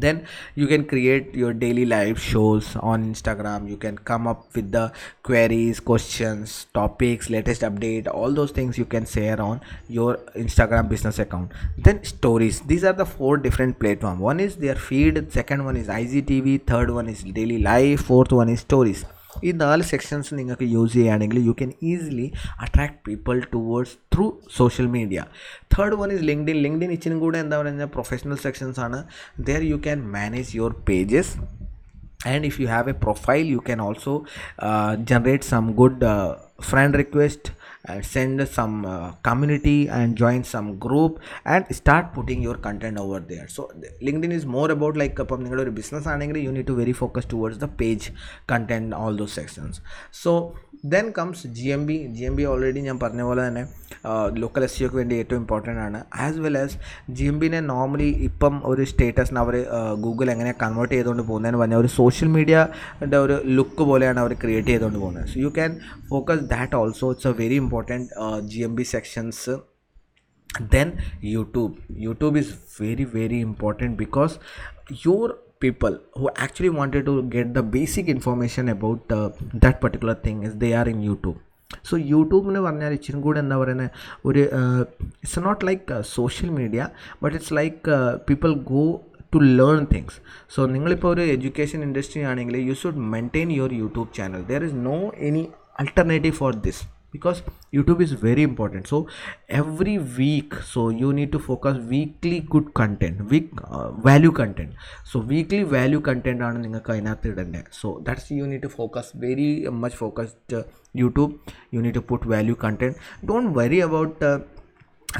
Then you can create your daily live shows on Instagram. You can come up with the queries, questions, topics, latest update, all those things you can share on your Instagram business account. Then stories. These are the four different platforms. One is their feed, second one is I G T V, third one is daily live, fourth one is stories. In all sections ningalku use cheyanengil you can easily attract people towards through social media. Third one is LinkedIn. LinkedIn ichinu kuda endha parayana professional sections aanu. There you can manage your pages, and if you have a profile you can also uh, generate some good uh, friend request and send some uh, community and join some group and start putting your content over there. So LinkedIn is more about like appo ningala or business aanengre you need to very focus towards the page content, all those sections. So then comes G M B. G M B already njan parne pole thane local S E O ku vendi etto important aanu, as well as G M B ne normally ippam oru status na avare Google engane convert cheyidondu povunnu vanna oru social media inde oru look poleana avare create cheyidondu povunnu. So you can focus that also. It's a very important uh, G M B sections. Then YouTube. YouTube is very very important because your people who actually wanted to get the basic information about uh, that particular thing is they are in YouTube. So YouTube ne varnal ichinu kuda enna varana or it's not like uh, social media, but it's like uh, people go to learn things. So ningal ipo or education industry aanengile you should maintain your YouTube channel. There is no any alternative for this because YouTube is very important. So every week, so you need to focus weekly good content, week uh, value content. So weekly value content aanu ningalku ainathu idande. So that's you need to focus very much focused uh, YouTube. You need to put value content. Don't worry about uh,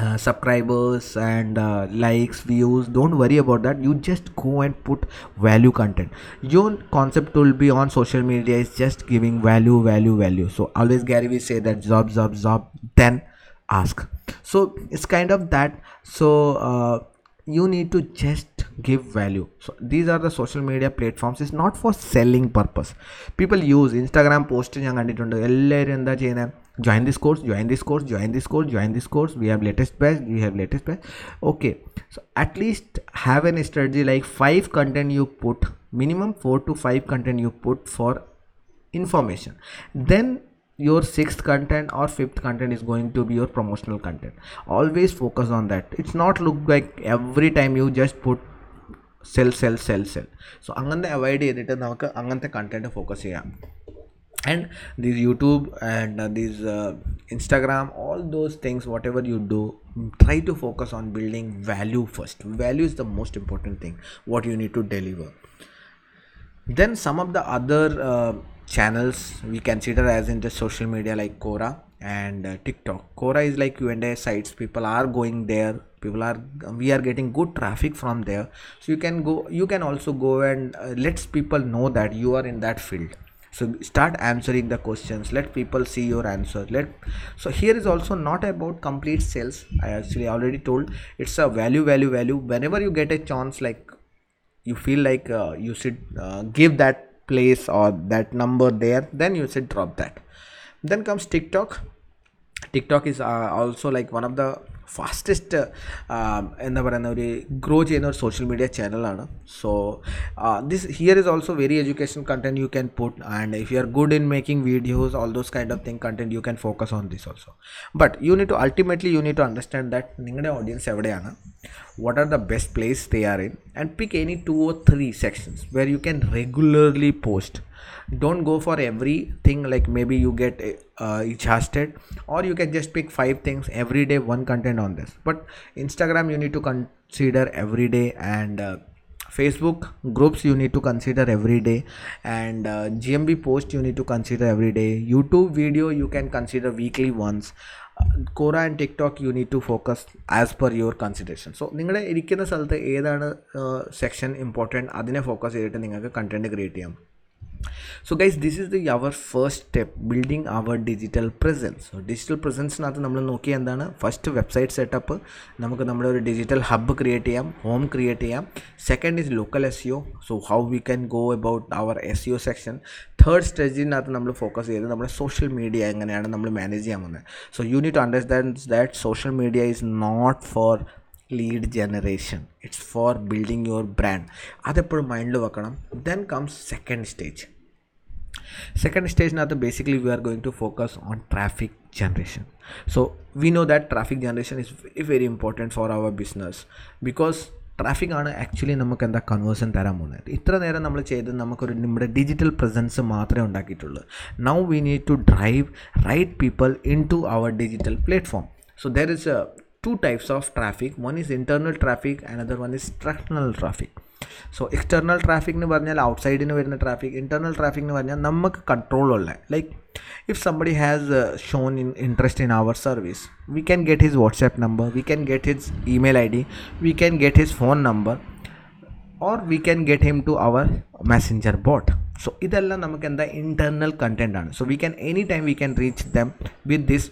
Uh, subscribers and uh, likes, views. Don't worry about that. You just go and put value content. Your concept will be on social media is just giving value, value, value. So always Gary Vee say that job, job, job, then ask. So it's kind of that. So uh, you need to just give value. So these are the social media platforms. It's not for selling purpose. People use Instagram post njan kanditundu ellaru endha cheyana join this course, join this course, join this course, join this course, we have latest batch, we have latest batch. Okay, so at least have an strategy like five content you put, minimum four to five content you put for information. Then your sixth content or fifth content is going to be your promotional content. Always focus on that. It's not look like every time you just put sell, sell, sell, sell. So angante avoid edittu namukku angante content focus cheyam. And these YouTube and uh, these uh, Instagram, all those things, whatever you do, try to focus on building value first. Value is the most important thing, what you need to deliver. Then some of the other uh, channels we consider as in the social media like Quora and uh, TikTok. Quora is like Q and A sites. People are going there. People are, we are getting good traffic from there. So you can go, you can also go and uh, let people know that you are in that field. So start answering the questions, let people see your answer. Let so here is also not about complete sales. I actually already told it's a value, value, value. Whenever you get a chance, like you feel like uh, you should uh, give that place or that number there, then you should drop that. Then comes TikTok. TikTok is uh, also like one of the fastest uh, um, and the grow channel social media channel aanu. So uh, this here is also very education content you can put, and if you are good in making videos, all those kind of thing content you can focus on this also. But you need to ultimately you need to understand that ningade audience evadeyana, what are the best place they are in, and pick any two or three sections where you can regularly post. Don't go for everything, like maybe you get uh, exhausted, or you can just pick five things every day, one content on this. But Instagram you need to consider every day, and uh, Facebook groups you need to consider every day, and uh, G M B post you need to consider every day. YouTube video you can consider weekly once. Quora and TikTok you need to focus as per your consideration. So നിങ്ങളുടെ ഇരിക്കുന്ന സ്ഥലത്തെ ഏതാണ് section important, അതിനെ focus ചെയ്തിട്ട് നിങ്ങൾക്ക് content create ചെയ്യാം. So guys, this is the our first step building our digital presence. So digital presence nathu nammal nokki endana first website setup, namukku nammade oru digital hub create cheyam, home create cheyam. Second is local S E O, so how we can go about our S E O section. Third strategy nathu nammal focus cheyidu nammade social media enganeyana nammal manage cheyamunne. So you need to understand that social media is not for lead generation, it's for building your brand. Adappu mind lo vekanam. Then comes second stage. Second stage now basically we are going to focus on traffic generation. So we know that traffic generation is very, very important for our business, because traffic ആണ് actually നമുക്ക് എന്താ conversion തരാൻ പോകുന്നത്. ഇത്ര നേരം നമ്മൾ ചെയ്ത് നമുക്കൊരു നമ്മുടെ ഡിജിറ്റൽ പ്രസൻസ് മാത്രമേ ഉണ്ടാക്കിയിട്ടുള്ളൂ. Now we need to drive right people into our digital platform. So there is two types of traffic. One is internal traffic, another one is external traffic. So external traffic nu parnal outside nu varuna traffic, internal traffic nu parnal namak control ulla, like if somebody has uh, shown in interest in our service, we can get his WhatsApp number, we can get his email I D, we can get his phone number, or we can get him to our Messenger bot. So idella namak enda internal content aanu. So we can anytime we can reach them with this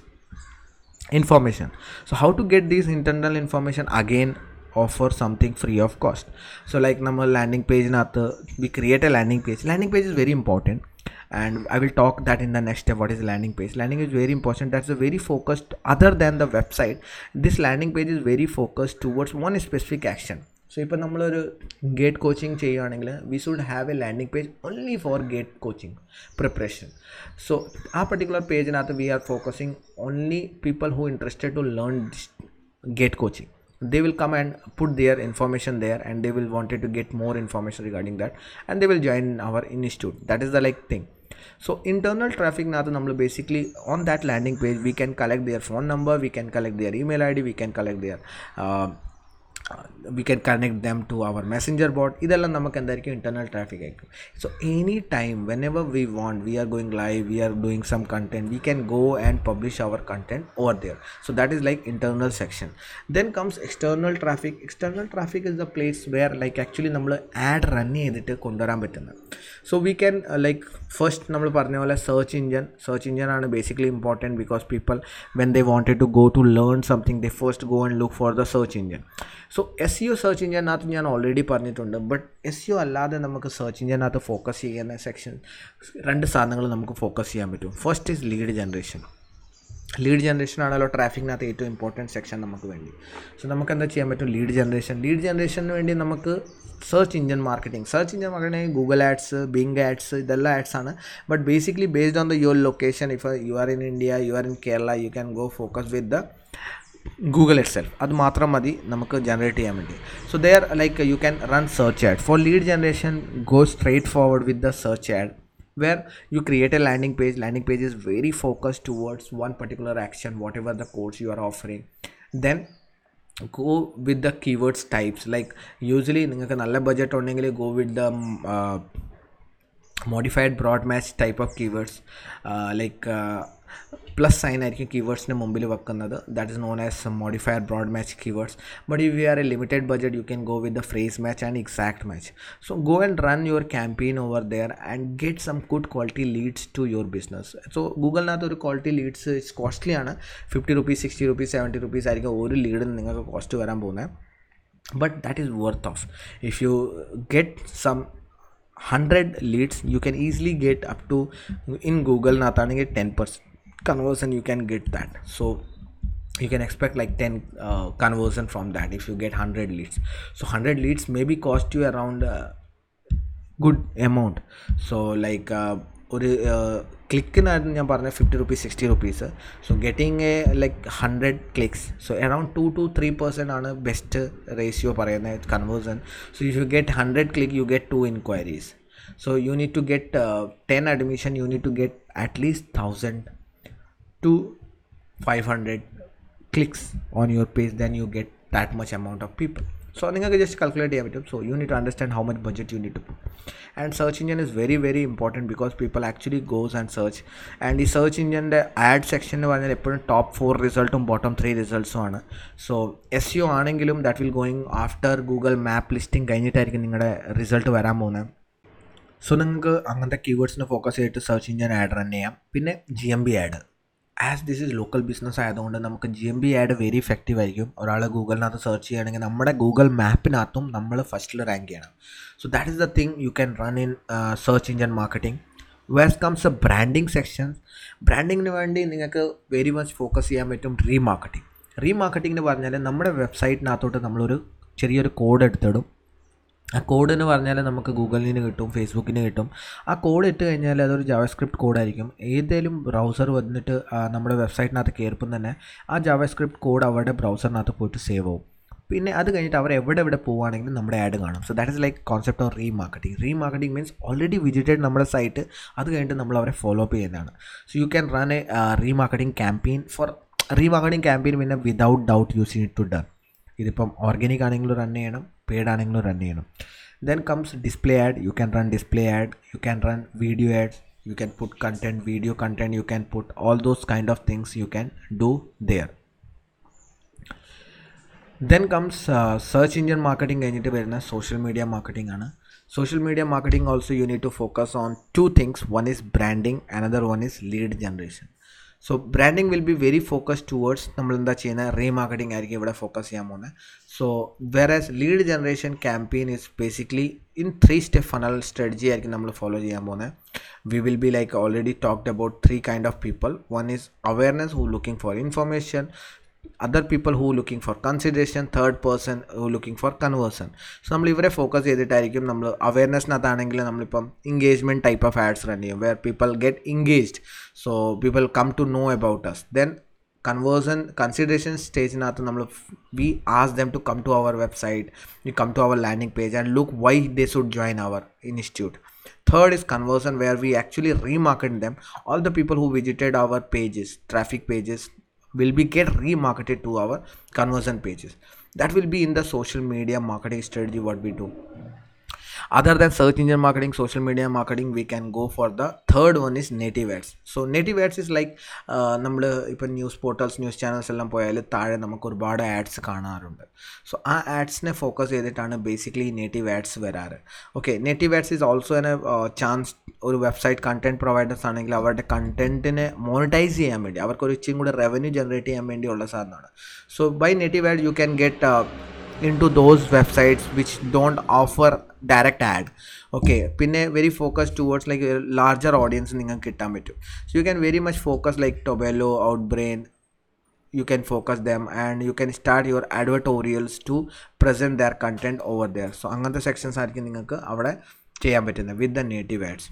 information. So how to get this internal information? Again, offer something free of cost. So like number landing page nathu, we create a landing page. Landing page is very important, and I will talk that in the next step. What is landing page? Landing is very important. That's a very focused, other than the website, this landing page is very focused towards one specific action. So if നമ്മൾ ഒരു GATE coaching ചെയ്യുകയാണെങ്കിൽ we should have a landing page only for GATE coaching preparation. So ആ particular പേജിനകത്ത് we are focusing only people who interested to learn GATE coaching. They will come and put their information there, and they will wanted to get more information regarding that, and they will join our institute. That is the like thing. So internal traffic nathu nammal basically on that landing page we can collect their phone number, we can collect their email I D, we can collect their uh, we can connect them to our Messenger bot. Idella namak endarikku internal traffic aikku. So any time whenever we want, we are going live, we are doing some content, we can go and publish our content over there. So that is like internal section. Then comes external traffic. External traffic is the place where like actually nammal ad run edittu konduvaran pattuna. So we can uh, like first nammal parna pole search engine search engine is basically important, because people when they wanted to go to learn something, they first go and look for the search engine. So S E O search എഞ്ചിനകത്ത് ഞാൻ already പറഞ്ഞിട്ടുണ്ട്. But S E O അല്ലാതെ നമുക്ക് search എഞ്ചിനകത്ത് focus ചെയ്യുന്ന section രണ്ട് സാധനങ്ങൾ നമുക്ക് ഫോക്കസ് ചെയ്യാൻ പറ്റും. First is lead generation. Lead ജനറേഷനാണല്ലോ ട്രാഫിക്കിനകത്ത് ഏറ്റവും ഇമ്പോർട്ടൻറ്റ് സെക്ഷൻ നമുക്ക് വേണ്ടി. സോ നമുക്കെന്താ ചെയ്യാൻ പറ്റും? Lead generation. ലീഡ് ജനറേഷന് വേണ്ടി നമുക്ക് search engine marketing search engine marketing Google ads, Bing ads, ഇതെല്ലാം ആഡ്സ് ആണ്. But basically based on the your location, if you are in India, you are in Kerala, you can go focus with the Google itself. അത് മാത്രം മതി നമുക്ക് generate ചെയ്യാൻ വേണ്ടി. So there like you can run search ad. For lead generation go straight forward with the search ad where you create A landing page. Landing page is very focused towards one particular action, whatever the course you are offering. Then go with the keywords types. Like usually നിങ്ങൾക്ക് നല്ല budget ഉണ്ടെങ്കിൽ go with the modified broad match type of keywords, uh, like uh, plus sign ആയിരിക്കും കീവേഡ്സിന് മുമ്പിൽ വെക്കുന്നത്. That is known as modified broad match keywords. But if you are a limited budget you can go with the phrase match and exact match. So go and run your campaign over there and get some good quality leads to your business. So ഗൂഗിളിനകത്ത് ഒരു quality leads it's costly ആണ്. Fifty rupees, sixty rupees, seventy rupees ആയിരിക്കും ഒരു ലീഡിന് നിങ്ങൾക്ക് cost വരാൻ പോകുന്നത്. But that is worth of. If you get some one hundred leads you can easily get up to in Google nathanenge ten percent conversion you can get that. So you can expect like ten uh, conversion from that if you get one hundred leads. So one hundred leads maybe cost you around uh, good amount. So like uh, ഒരു ക്ലിക്കിനായിരുന്നു ഞാൻ പറഞ്ഞത് fifty rupees, sixty rupees. So getting a like hundred clicks. So around two to three percent ആണ് best ratio പറയുന്നത് conversion. So if you get hundred click you get two inquiries. So you need to get uh, ten admission, you need to get at least one thousand to five hundred clicks on your page, then you get that much amount of people. So I just calculate everything. So you need to understand how much budget you need to put. And search engine is very very important, because people actually goes and search, and the search engine the ad section top four result and bottom three results. So S E O that will going after Google map listing result. So keywords na focus to search engine ad pinne G M B ad. As this is local business, I don't know, G M B ad very effective. Or Google na search and Google map in first rank. So that is the thing you can run in uh, search engine marketing. Where comes the branding section? Branding is very much focus on remarketing. Remarketing is our website na a code. A code in Google, Facebook, a code is JavaScript code. Either browser number website not the a JavaScript code our browser not to save. So that is like concept of remarketing. Remarketing means already visited number site, that's follow up. So you can run a uh, remarketing campaign. For remarketing campaign without doubt you need to done. This is organic running, paid running. Then comes display ad. You can run display ad, you can run video ads, you can put content, video content, you can put all those kind of things you can do there. Then comes uh, search engine marketing, social media marketing. Social media marketing also you need to focus on two things. One is branding, another one is lead generation. So branding will be very focused towards remarketing focus. So whereas lead generation campaign is basically in three step funnel strategy follow. We will be like already talked about three kind of people. One is awareness, who looking for information, other people who looking for consideration, third person who looking for conversion. So we will focus on awareness, engagement type of ads where people get engaged, so people come to know about us. Then conversion consideration stage, we ask them to come to our website, you come to our landing page and look why they should join our institute. Third is conversion, where we actually remarket them. All the people who visited our pages, traffic pages, will be get remarketed to our conversion pages. That will be in the social media marketing strategy what we do. Other than search engine marketing, social media marketing, we can go for the third one is native ads. So native ads is like uh, news portals, news channels, ads. So our ads ne focus basically native ads. Okay, native ads is also a uh, chance or website content providers content monetize revenue generate. So by native ad you can get uh, into those websites which don't offer direct ad. Okay, pinne very focused towards like a larger audience. So you can very much focus like Taboola, Outbrain, you can focus them and you can start your advertorials to present their content over there. So angante sections are with the native ads.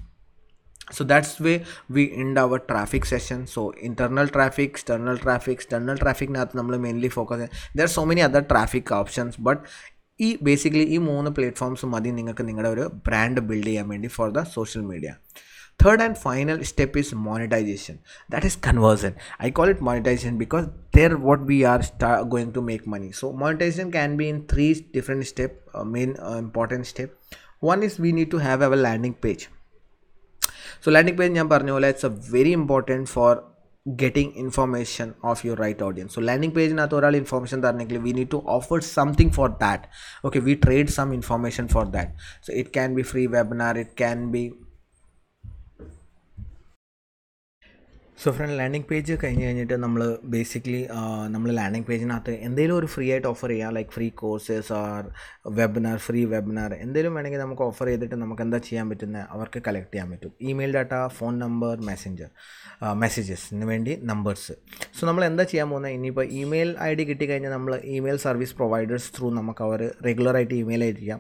So that's where we end our traffic session. So internal traffic, external traffic, external traffic mainly focus. There are so many other traffic options, but basically these three platforms brand building for the social media. Third and final step is monetization, that is conversion. I call it monetization because there what we are start going to make money. So monetization can be in three different steps, uh, main uh, important step. One is we need to have our landing page. So landing page is very important for getting information of your right audience. So landing page natural information, we need to offer something for that. Okay, we trade some information for that. So it can be free webinar, it can be. So friend, landing page basically uh, landing page naathu free aid offer like free courses or webinar, free webinar offer collect email data, phone number, messenger uh, messages numbers. So nammal endha cheyan email id email service providers through regular email id.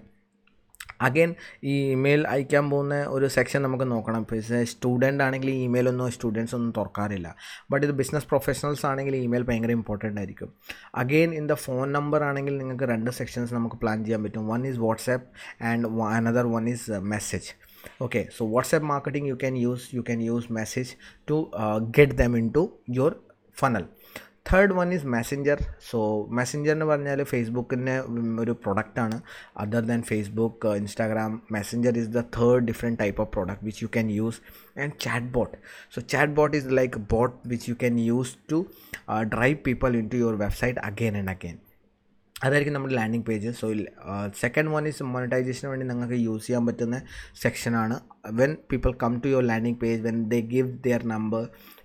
Again, email I can go section student email no students on Torcarilla. But the business professionals email important. Again, in the phone number angle sections plan. One is WhatsApp and another one is message. Okay, so WhatsApp marketing you can use, you can use message to uh, get them into your funnel. Third one is Messenger. So Messenger ne parnale Facebook ne oru product aanu. Other than Facebook, uh, Instagram, Messenger is the third different type of product which you can use. And chatbot. So chatbot is like a bot which you can use to uh, drive people into your website again and again. അതായിരിക്കും നമ്മുടെ landing page. So second one is മോണിറ്റൈസേഷന് വേണ്ടി നിങ്ങൾക്ക് use ചെയ്യാൻ പറ്റുന്ന സെക്ഷനാണ്. When people come to your landing page, when they give their number,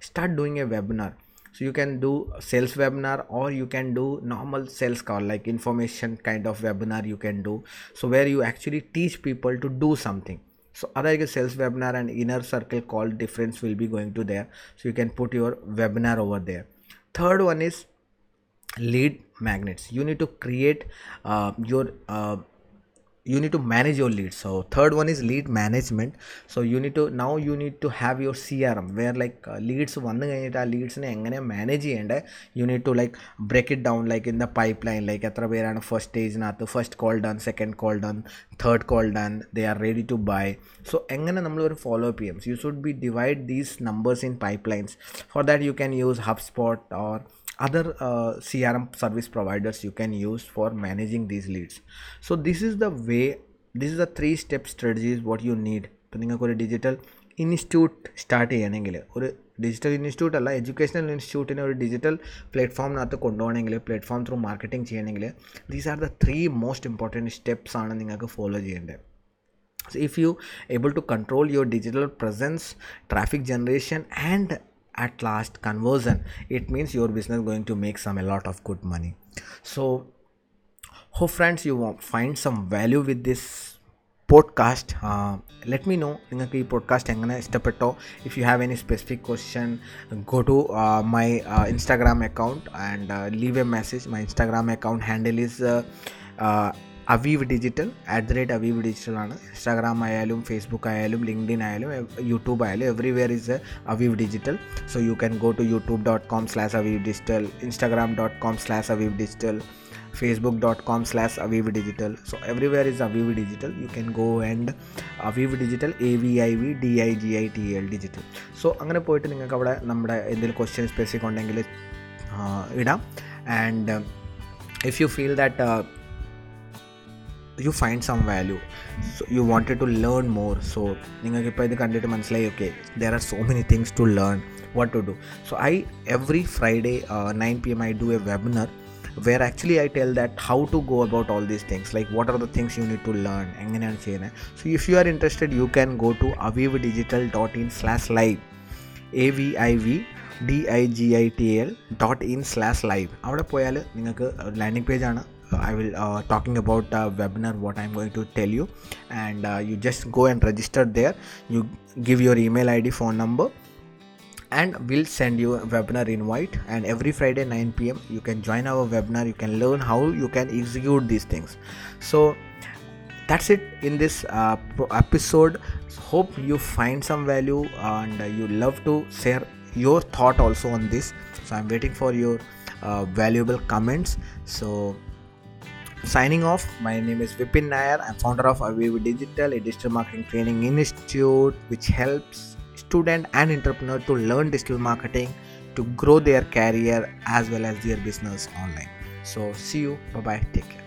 start doing a webinar. So you can do sales webinar or you can do normal sales call, like information kind of webinar you can do. So where you actually teach people to do something. So other sales webinar and inner circle call difference will be going to there. So you can put your webinar over there. Third one is lead magnets. You need to create uh, your uh, you need to manage your leads. So third one is lead management. So you need to, now you need to have your C R M where like uh, leads vannu kaniyata leads ne engane manage cheyende, you need to like break it down like in the pipeline, like etra perana first stage nathu, first call done, second call done, third call done, they are ready to buy. So engane nammal or follow up P Ms, you should be divide these numbers in pipelines. For that you can use HubSpot or other uh, C R M service providers you can use for managing these leads. So this is the way, this is the three step strategies what you need. So you have a digital institute start cheyanengile, or digital institute alla educational institute in a digital platform nathu konduvanengile, platform through marketing cheyanengile, these are the three most important steps aanu ningalku follow cheyende. So if you able to control your digital presence, traffic generation and at last conversion, it means your business going to make some a lot of good money. So hope friends you will find some value with this podcast. Uh, let me know ningalku ee podcast engane ishtapetto. If you have any specific question, go to uh, my uh, Instagram account and uh, leave a message. My Instagram account handle is uh, uh, Aviv Digital, at the rate Aviv Digital ആണ്. Instagram ആയാലും Facebook ആയാലും LinkedIn ആയാലും YouTube ആയാലും everywhere is Aviv Digital. So you can go to youtube dot com slash aviv digital, instagram dot com slash aviv digital, facebook dot com slash aviv digital. So everywhere is Aviv Digital. You can go and Aviv Digital, A V I V D I G I T L Digital. So അങ്ങനെ പോയിട്ട് നിങ്ങൾക്ക് അവിടെ നമ്മുടെ എന്തെങ്കിലും question specific ഉണ്ടെങ്കിൽ ഇടാം. And if you feel that you find some value, so you wanted to learn more, so ningalku ipo idu kandittu manasilai, okay there are so many things to learn, what to do. So I every Friday uh, nine p m I do a webinar where actually I tell that how to go about all these things, like what are the things you need to learn, enganeyanu cheyana. So if you are interested you can go to avivdigital dot in slash live, avivdigital dot in slash live. avada poyal ningalku landing page aanu. I will uh, talking about the webinar what I am going to tell you, and uh, you just go and register there. You give your email I D, phone number, and we'll send you a webinar invite. And every Friday nine p m you can join our webinar, you can learn how you can execute these things. So that's it in this uh, episode. Hope you find some value and uh, you love to share your thought also on this. So I'm waiting for your uh, valuable comments. So signing off, my name is Vipin Nair. I'm founder of Aviv Digital, a digital marketing training institute which helps students and entrepreneurs to learn digital marketing to grow their career as well as their business online. So see you, bye bye, take care.